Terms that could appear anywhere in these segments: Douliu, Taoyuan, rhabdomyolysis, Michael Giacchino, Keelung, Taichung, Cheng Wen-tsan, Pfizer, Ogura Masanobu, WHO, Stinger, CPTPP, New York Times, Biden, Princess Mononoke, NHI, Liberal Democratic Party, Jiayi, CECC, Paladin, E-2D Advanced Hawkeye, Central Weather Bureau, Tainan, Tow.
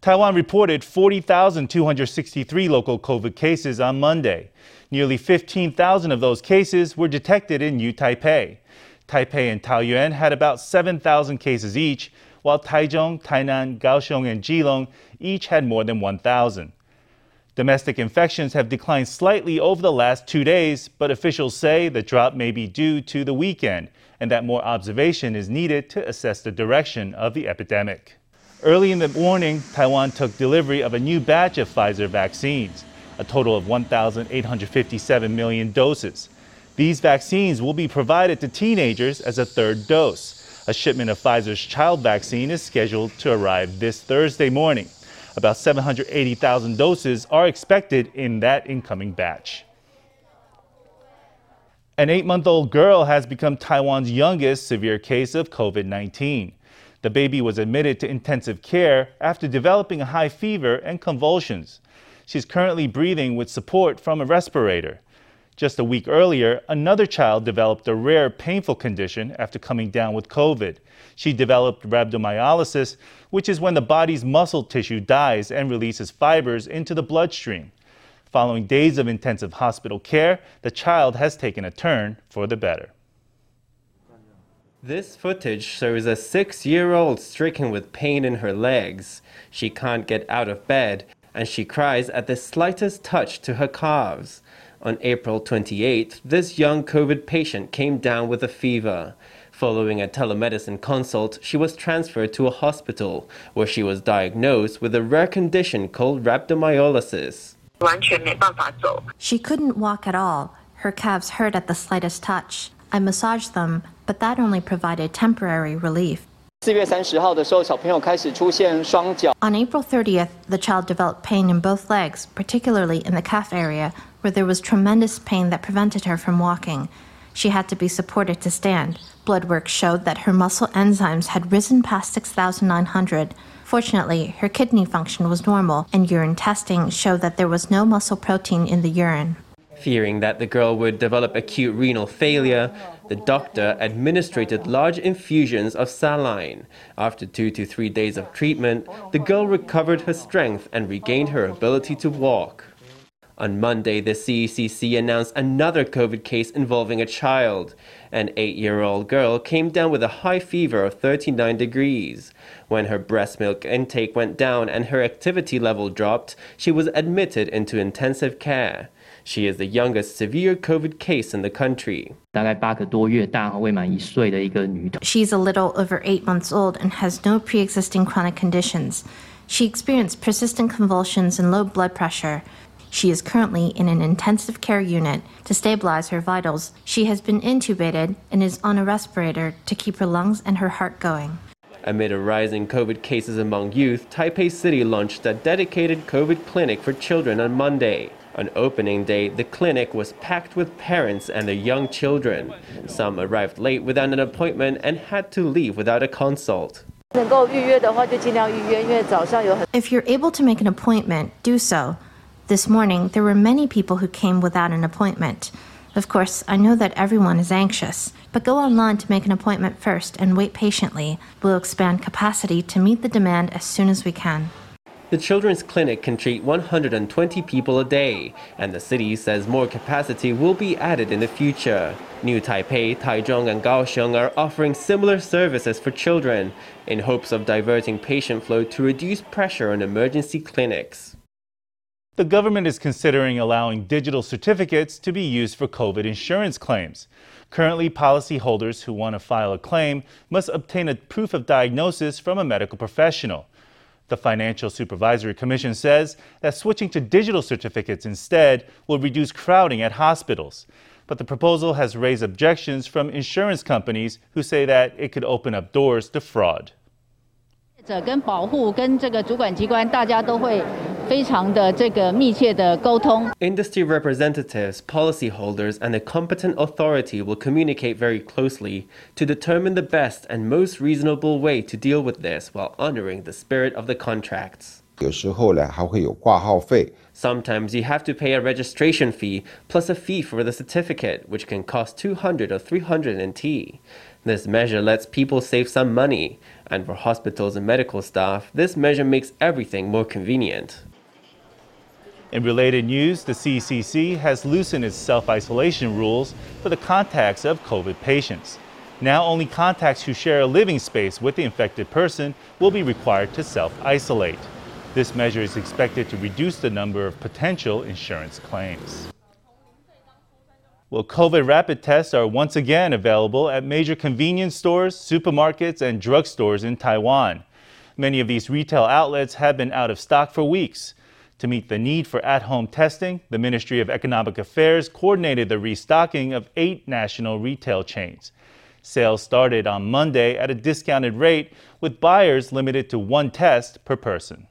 Taiwan reported 40,263 local COVID cases on Monday. Nearly 15,000 of those cases were detected in New Taipei. Taipei and Taoyuan had about 7,000 cases each, while Taichung, Tainan, Kaohsiung, and Keelung each had more than 1,000. Domestic infections have declined slightly over the last 2 days, but officials say the drop may be due to the weekend and that more observation is needed to assess the direction of the epidemic. Early in the morning, Taiwan took delivery of a new batch of Pfizer vaccines, a total of 1,857 million doses. These vaccines will be provided to teenagers as a third dose. A shipment of Pfizer's child vaccine is scheduled to arrive this Thursday morning. About 780,000 doses are expected in that incoming batch. An 8-month-old girl has become Taiwan's youngest severe case of COVID-19. The baby was admitted to intensive care after developing a high fever and convulsions. She's currently breathing with support from a respirator. Just a week earlier, another child developed a rare painful condition after coming down with COVID. She developed rhabdomyolysis, which is when the body's muscle tissue dies and releases fibers into the bloodstream. Following days of intensive hospital care, the child has taken a turn for the better. This footage shows a 6-year-old stricken with pain in her legs. She can't get out of bed, and she cries at the slightest touch to her calves. On April 28th, this young COVID patient came down with a fever. Following a telemedicine consult, she was transferred to a hospital, where she was diagnosed with a rare condition called rhabdomyolysis. She couldn't walk at all. Her calves hurt at the slightest touch. I massaged them, but that only provided temporary relief. On April 30th, the child developed pain in both legs, particularly in the calf area, where there was tremendous pain that prevented her from walking. She had to be supported to stand. Blood work showed that her muscle enzymes had risen past 6,900. Fortunately, her kidney function was normal, and urine testing showed that there was no muscle protein in the urine. Fearing that the girl would develop acute renal failure, the doctor administered large infusions of saline. After 2 to 3 days of treatment, the girl recovered her strength and regained her ability to walk. On Monday, the CECC announced another COVID case involving a child. An 8-year-old girl came down with a high fever of 39 degrees. When her breast milk intake went down and her activity level dropped, she was admitted into intensive care. She is the youngest severe COVID case in the country. She's a little over 8 months old and has no pre-existing chronic conditions. She experienced persistent convulsions and low blood pressure. She is currently in an intensive care unit to stabilize her vitals. She has been intubated and is on a respirator to keep her lungs and her heart going. Amid a rise in COVID cases among youth, Taipei City launched a dedicated COVID clinic for children on Monday. On opening day, the clinic was packed with parents and their young children. Some arrived late without an appointment and had to leave without a consult. If you're able to make an appointment, do so. This morning, there were many people who came without an appointment. Of course, I know that everyone is anxious, but go online to make an appointment first and wait patiently. We'll expand capacity to meet the demand as soon as we can. The children's clinic can treat 120 people a day, and the city says more capacity will be added in the future. New Taipei, Taichung, and Kaohsiung are offering similar services for children in hopes of diverting patient flow to reduce pressure on emergency clinics. The government is considering allowing digital certificates to be used for COVID insurance claims. Currently, policyholders who want to file a claim must obtain a proof of diagnosis from a medical professional. The Financial Supervisory Commission says that switching to digital certificates instead will reduce crowding at hospitals. But the proposal has raised objections from insurance companies who say that it could open up doors to fraud. Industry representatives, policyholders, and the competent authority will communicate very closely to determine the best and most reasonable way to deal with this while honoring the spirit of the contracts. Sometimes you have to pay a registration fee plus a fee for the certificate, which can cost 200 or 300 NT. This measure lets people save some money. And for hospitals and medical staff, this measure makes everything more convenient. In related news, the CCC has loosened its self-isolation rules for the contacts of COVID patients. Now only contacts who share a living space with the infected person will be required to self-isolate. This measure is expected to reduce the number of potential insurance claims. Well, COVID rapid tests are once again available at major convenience stores, supermarkets, and drugstores in Taiwan. Many of these retail outlets have been out of stock for weeks. To meet the need for at-home testing, the Ministry of Economic Affairs coordinated the restocking of 8 national retail chains. Sales started on Monday at a discounted rate, with buyers limited to 1 test per person.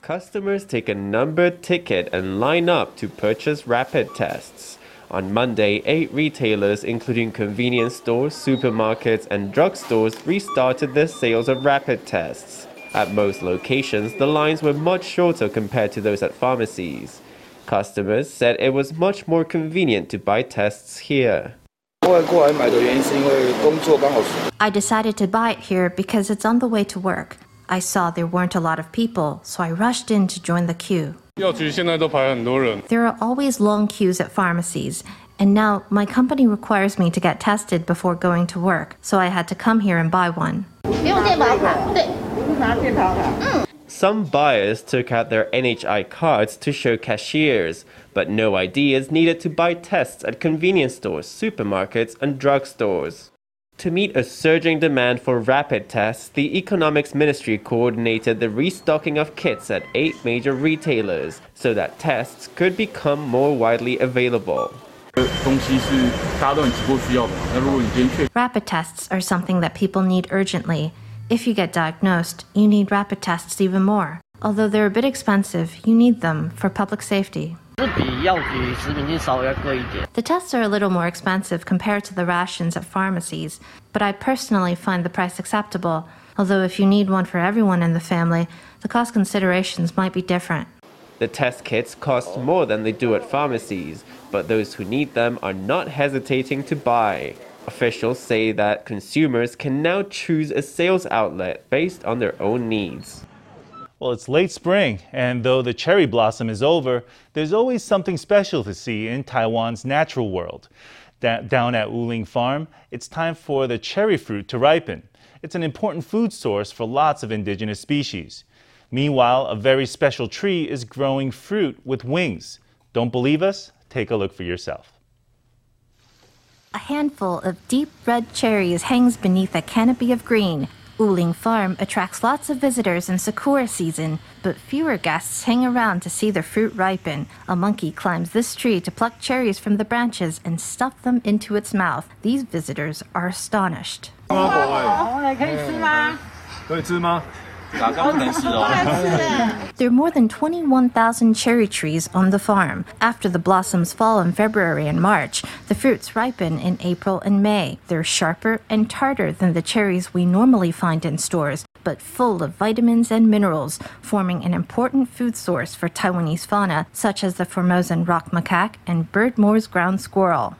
Customers take a numbered ticket and line up to purchase rapid tests. On Monday, 8 retailers, including convenience stores, supermarkets, and drugstores, restarted their sales of rapid tests. At most locations, the lines were much shorter compared to those at pharmacies. Customers said it was much more convenient to buy tests here. I decided to buy it here because it's on the way to work. I saw there weren't a lot of people, so I rushed in to join the queue. There are always long queues at pharmacies, and now my company requires me to get tested before going to work, so I had to come here and buy one. Some buyers took out their NHI cards to show cashiers, but no ID is needed to buy tests at convenience stores, supermarkets, and drugstores. To meet a surging demand for rapid tests, the Economics Ministry coordinated the restocking of kits at 8 major retailers so that tests could become more widely available. Rapid tests are something that people need urgently. If you get diagnosed, you need rapid tests even more. Although they're a bit expensive, you need them for public safety. The tests are a little more expensive compared to the rations at pharmacies, but I personally find the price acceptable. Although if you need one for everyone in the family, the cost considerations might be different. The test kits cost more than they do at pharmacies, but those who need them are not hesitating to buy. Officials say that consumers can now choose a sales outlet based on their own needs. Well, it's late spring, and though the cherry blossom is over, there's always something special to see in Taiwan's natural world. Down at Wuling Farm, it's time for the cherry fruit to ripen. It's an important food source for lots of indigenous species. Meanwhile, a very special tree is growing fruit with wings. Don't believe us? Take a look for yourself. A handful of deep red cherries hangs beneath a canopy of green. Wuling Farm attracts lots of visitors in Sakura season, but fewer guests hang around to see the fruit ripen. A monkey climbs this tree to pluck cherries from the branches and stuff them into its mouth. These visitors are astonished. There are more than 21,000 cherry trees on the farm. After the blossoms fall in February and March, the fruits ripen in April and May. They're sharper and tarter than the cherries we normally find in stores, but full of vitamins and minerals, forming an important food source for Taiwanese fauna, such as the Formosan rock macaque and Birdmore's ground squirrel.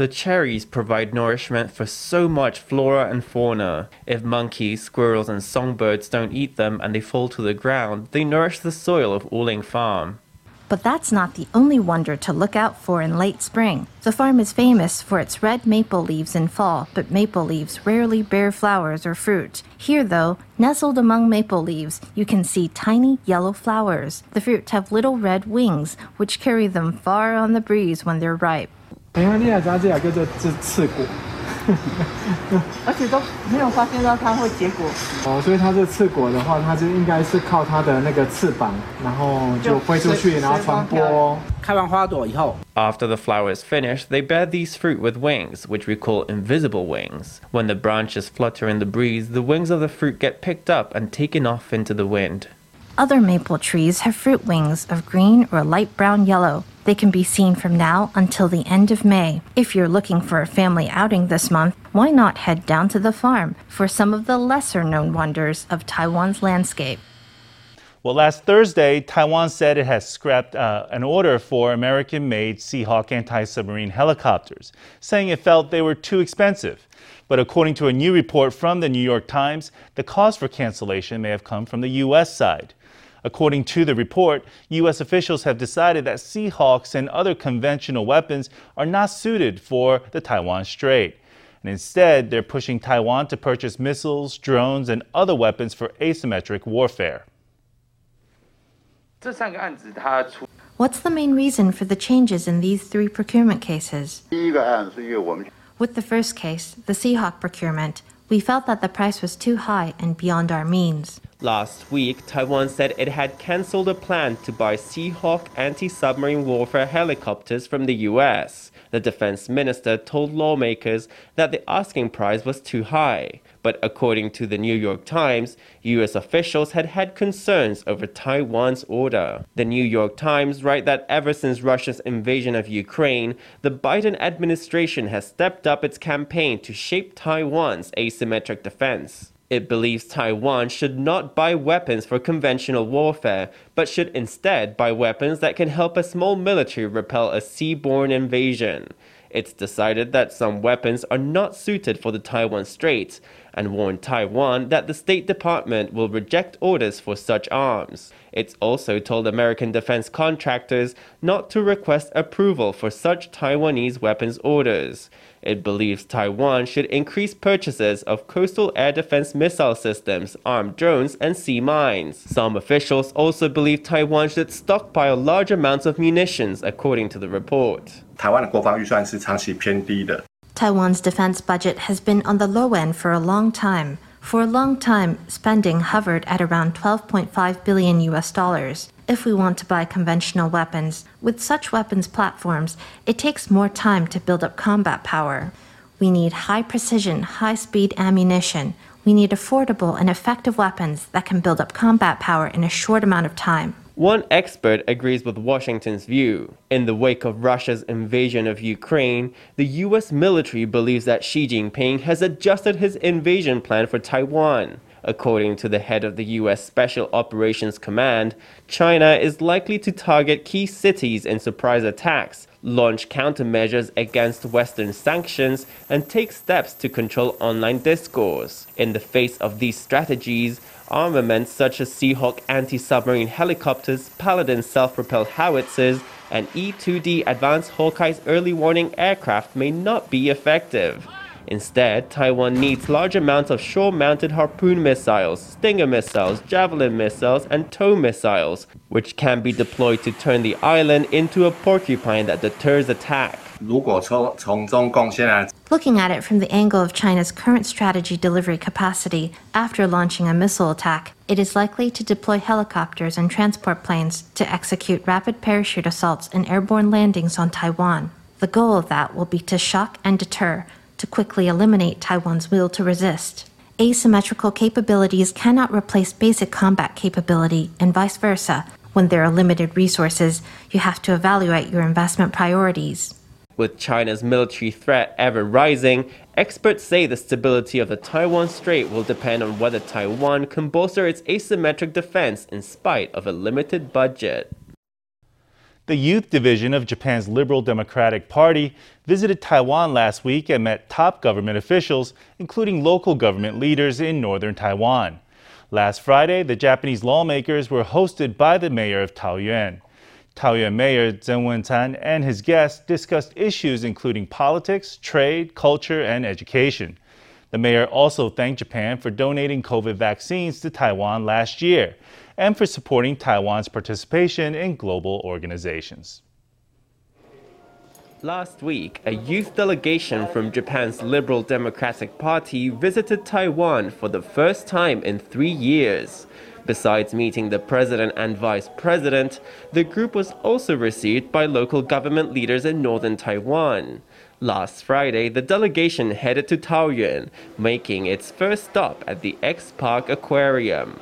The cherries provide nourishment for so much flora and fauna. If monkeys, squirrels, and songbirds don't eat them and they fall to the ground, they nourish the soil of Wuling Farm. But that's not the only wonder to look out for in late spring. The farm is famous for its red maple leaves in fall, but maple leaves rarely bear flowers or fruit. Here, though, nestled among maple leaves, you can see tiny yellow flowers. The fruit have little red wings, which carry them far on the breeze when they're ripe. After the flower is finished, they bear these fruit with wings, which we call invisible wings. When the branches flutter in the breeze, the wings of the fruit get picked up and taken off into the wind. Other maple trees have fruit wings of green or light brown yellow. They can be seen from now until the end of May. If you're looking for a family outing this month, why not head down to the farm for some of the lesser-known wonders of Taiwan's landscape? Well, last Thursday, Taiwan said it has scrapped an order for American-made Seahawk anti-submarine helicopters, saying it felt they were too expensive. But according to a new report from the New York Times, the cause for cancellation may have come from the U.S. side. According to the report, U.S. officials have decided that Seahawks and other conventional weapons are not suited for the Taiwan Strait. And instead, they're pushing Taiwan to purchase missiles, drones, and other weapons for asymmetric warfare. What's the main reason for the changes in these three procurement cases? With the first case, the Seahawk procurement, we felt that the price was too high and beyond our means. Last week, Taiwan said it had cancelled a plan to buy Seahawk anti-submarine warfare helicopters from the U.S. The defense minister told lawmakers that the asking price was too high. But according to the New York Times, U.S. officials had had concerns over Taiwan's order. The New York Times write that ever since Russia's invasion of Ukraine, the Biden administration has stepped up its campaign to shape Taiwan's asymmetric defense. It believes Taiwan should not buy weapons for conventional warfare, but should instead buy weapons that can help a small military repel a seaborne invasion. It's decided that some weapons are not suited for the Taiwan Strait, and warned Taiwan that the State Department will reject orders for such arms. It's also told American defense contractors not to request approval for such Taiwanese weapons orders. It believes Taiwan should increase purchases of coastal air defense missile systems, armed drones, and sea mines. Some officials also believe Taiwan should stockpile large amounts of munitions, according to the report. Taiwan's defense budget has been on the low end for a long time. For a long time, spending hovered at around $12.5 billion. If we want to buy conventional weapons, with such weapons platforms, it takes more time to build up combat power. We need high-precision, high-speed ammunition. We need affordable and effective weapons that can build up combat power in a short amount of time. One expert agrees with Washington's view. In the wake of Russia's invasion of Ukraine, the U.S. military believes that Xi Jinping has adjusted his invasion plan for Taiwan. According to the head of the U.S. Special Operations Command, China is likely to target key cities in surprise attacks, launch countermeasures against Western sanctions, and take steps to control online discourse. In the face of these strategies, armaments such as Seahawk anti-submarine helicopters, Paladin self-propelled howitzers, and E-2D Advanced Hawkeye's early warning aircraft may not be effective. Instead, Taiwan needs large amounts of shore-mounted Harpoon missiles, Stinger missiles, Javelin missiles, and Tow missiles, which can be deployed to turn the island into a porcupine that deters attack. Looking at it from the angle of China's current strategy delivery capacity after launching a missile attack, it is likely to deploy helicopters and transport planes to execute rapid parachute assaults and airborne landings on Taiwan. The goal of that will be to shock and deter, to quickly eliminate Taiwan's will to resist. Asymmetrical capabilities cannot replace basic combat capability, and vice versa. When there are limited resources, you have to evaluate your investment priorities. With China's military threat ever rising, experts say the stability of the Taiwan Strait will depend on whether Taiwan can bolster its asymmetric defense in spite of a limited budget. The youth division of Japan's Liberal Democratic Party visited Taiwan last week and met top government officials, including local government leaders in northern Taiwan. Last Friday, the Japanese lawmakers were hosted by the mayor of Taoyuan. Taoyuan Mayor Cheng Wen-tsan and his guests discussed issues including politics, trade, culture, and education. The mayor also thanked Japan for donating COVID vaccines to Taiwan last year and for supporting Taiwan's participation in global organizations. Last week, a youth delegation from Japan's Liberal Democratic Party visited Taiwan for the first time in 3 years. Besides meeting the president and vice president, the group was also received by local government leaders in northern Taiwan. Last Friday, the delegation headed to Taoyuan, making its first stop at the X-Park Aquarium.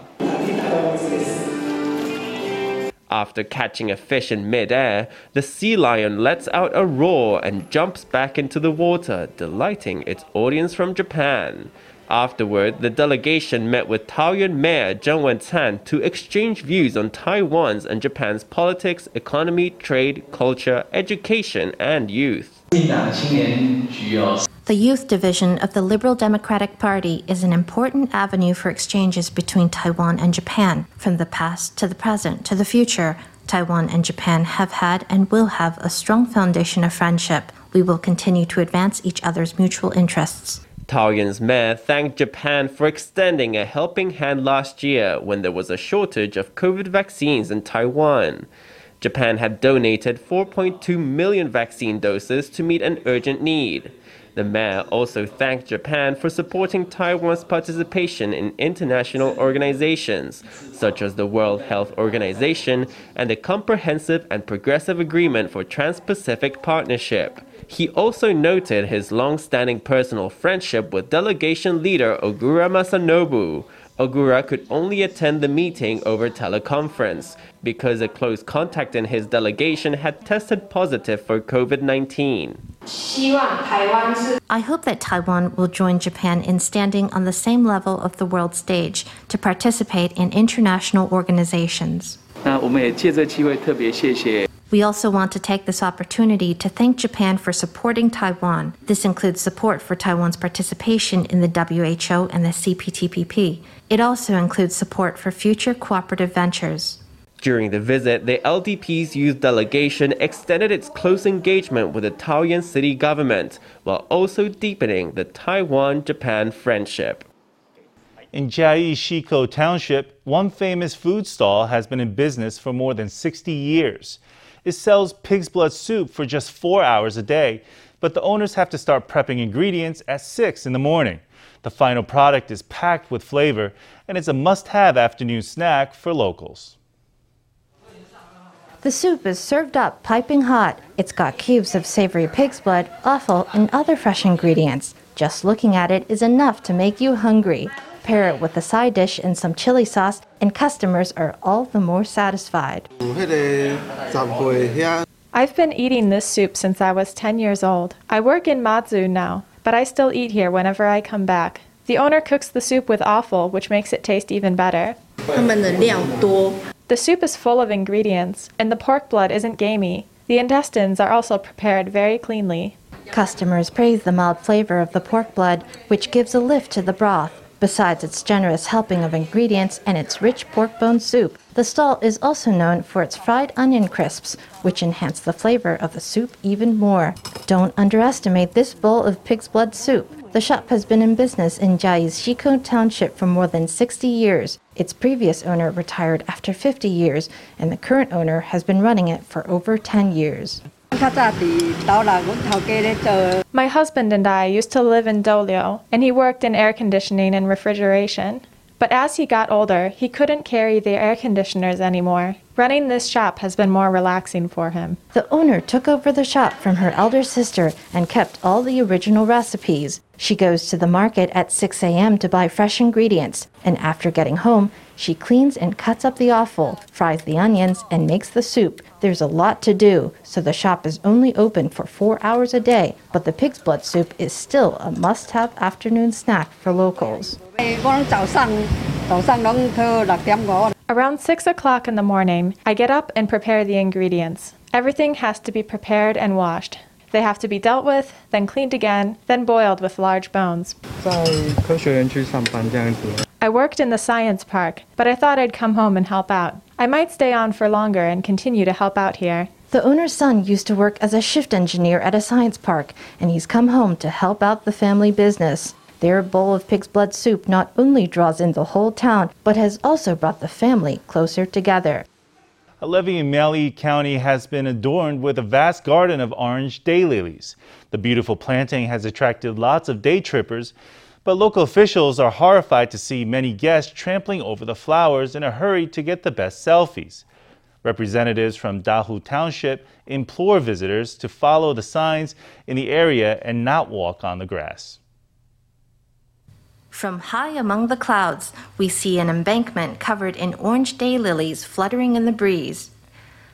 After catching a fish in mid-air, the sea lion lets out a roar and jumps back into the water, delighting its audience from Japan. Afterward, the delegation met with Taoyuan Mayor Cheng Wen-tsan to exchange views on Taiwan's and Japan's politics, economy, trade, culture, education, and youth. The youth division of the Liberal Democratic Party is an important avenue for exchanges between Taiwan and Japan. From the past to the present to the future, Taiwan and Japan have had and will have a strong foundation of friendship. We will continue to advance each other's mutual interests. Taoyuan's mayor thanked Japan for extending a helping hand last year when there was a shortage of COVID vaccines in Taiwan. Japan had donated 4.2 million vaccine doses to meet an urgent need. The mayor also thanked Japan for supporting Taiwan's participation in international organizations, such as the World Health Organization and the Comprehensive and Progressive Agreement for Trans-Pacific Partnership. He also noted his long-standing personal friendship with delegation leader Ogura Masanobu. Ogura could only attend the meeting over teleconference because a close contact in his delegation had tested positive for COVID-19. I hope that Taiwan will join Japan in standing on the same level of the world stage to participate in international organizations. We also want to take this opportunity to thank Japan for supporting Taiwan. This includes support for Taiwan's participation in the WHO and the CPTPP. It also includes support for future cooperative ventures. During the visit, the LDP's youth delegation extended its close engagement with the Taoyuan city government, while also deepening the Taiwan-Japan friendship. In Jiayi, Shikou Township, one famous food stall has been in business for more than 60 years. It sells pig's blood soup for just 4 hours a day, but the owners have to start prepping ingredients at 6 in the morning. The final product is packed with flavor, and it's a must-have afternoon snack for locals. The soup is served up piping hot. It's got cubes of savory pig's blood, offal, and other fresh ingredients. Just looking at it is enough to make you hungry. Pair it with a side dish and some chili sauce, and customers are all the more satisfied. I've been eating this soup since I was 10 years old. I work in Matsu now, but I still eat here whenever I come back. The owner cooks the soup with offal, which makes it taste even better. The soup is full of ingredients, and the pork blood isn't gamey. The intestines are also prepared very cleanly. Customers praise the mild flavor of the pork blood, which gives a lift to the broth. Besides its generous helping of ingredients and its rich pork bone soup, the stall is also known for its fried onion crisps, which enhance the flavor of the soup even more. Don't underestimate this bowl of pig's blood soup. The shop has been in business in Jiayi's Shikou Township for more than 60 years. Its previous owner retired after 50 years, and the current owner has been running it for over 10 years. My husband and I used to live in Douliu, and he worked in air conditioning and refrigeration. But as he got older, he couldn't carry the air conditioners anymore. Running this shop has been more relaxing for him. The owner took over the shop from her elder sister and kept all the original recipes. She goes to the market at 6 a.m. to buy fresh ingredients, and after getting home, she cleans and cuts up the offal, fries the onions, and makes the soup. There's a lot to do, so the shop is only open for 4 hours a day, but the pig's blood soup is still a must-have afternoon snack for locals. Around 6 o'clock in the morning, I get up and prepare the ingredients. Everything has to be prepared and washed. They have to be dealt with, then cleaned again, then boiled with large bones. I worked in the science park, but I thought I'd come home and help out. I might stay on for longer and continue to help out here. The owner's son used to work as a shift engineer at a science park, and he's come home to help out the family business. Their bowl of pig's blood soup not only draws in the whole town, but has also brought the family closer together. A levee in Mali County has been adorned with a vast garden of orange daylilies. The beautiful planting has attracted lots of day trippers, but local officials are horrified to see many guests trampling over the flowers in a hurry to get the best selfies. Representatives from Dahu Township implore visitors to follow the signs in the area and not walk on the grass. From high among the clouds, we see an embankment covered in orange daylilies fluttering in the breeze.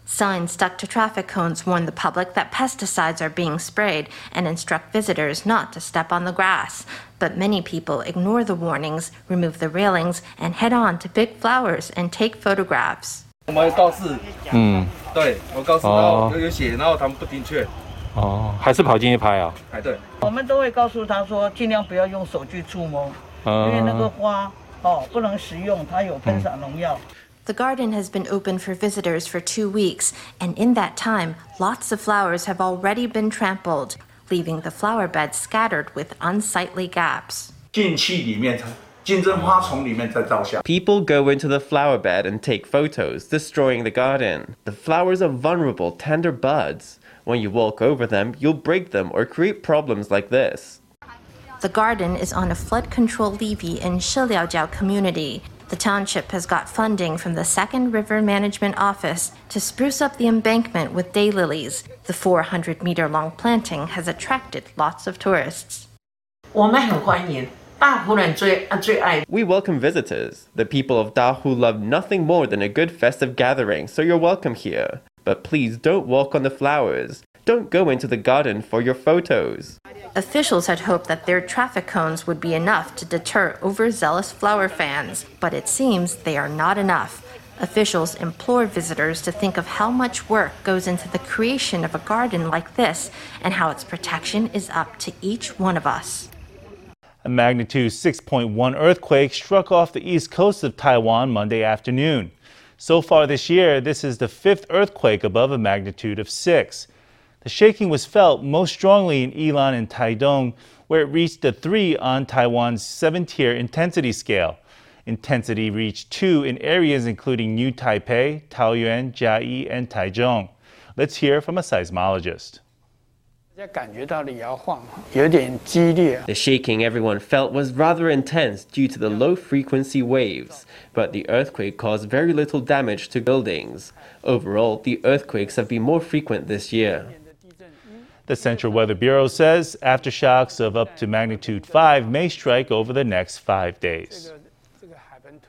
Signs stuck to traffic cones warn the public that pesticides are being sprayed and instruct visitors not to step on the grass. But many people ignore the warnings, remove the railings, and head on to big flowers and take photographs. The garden has been open for visitors for 2 weeks, and in that time, lots of flowers have already been trampled, leaving the flower beds scattered with unsightly gaps. People go into the flower bed and take photos, destroying the garden. The flowers are vulnerable, tender buds. When you walk over them, you'll break them or create problems like this. The garden is on a flood control levee in Shiliaojiao community. The township has got funding from the Second River Management Office to spruce up the embankment with daylilies. The 400-meter-long planting has attracted lots of tourists. We welcome visitors. The people of Dahu love nothing more than a good festive gathering, so you're welcome here. But please don't walk on the flowers. Don't go into the garden for your photos. Officials had hoped that their traffic cones would be enough to deter overzealous flower fans, but it seems they are not enough. Officials implore visitors to think of how much work goes into the creation of a garden like this and how its protection is up to each one of us. A magnitude 6.1 earthquake struck off the east coast of Taiwan Monday afternoon. So far this year, this is the fifth earthquake above a magnitude of 6. The shaking was felt most strongly in Yilan and Taidong, where it reached a 3 on Taiwan's 7-tier intensity scale. Intensity reached 2 in areas including New Taipei, Taoyuan, Jiayi, and Taichung. Let's hear from a seismologist. The shaking everyone felt was rather intense due to the low-frequency waves, but the earthquake caused very little damage to buildings. Overall, the earthquakes have been more frequent this year. The Central Weather Bureau says aftershocks of up to magnitude 5 may strike over the next 5 days.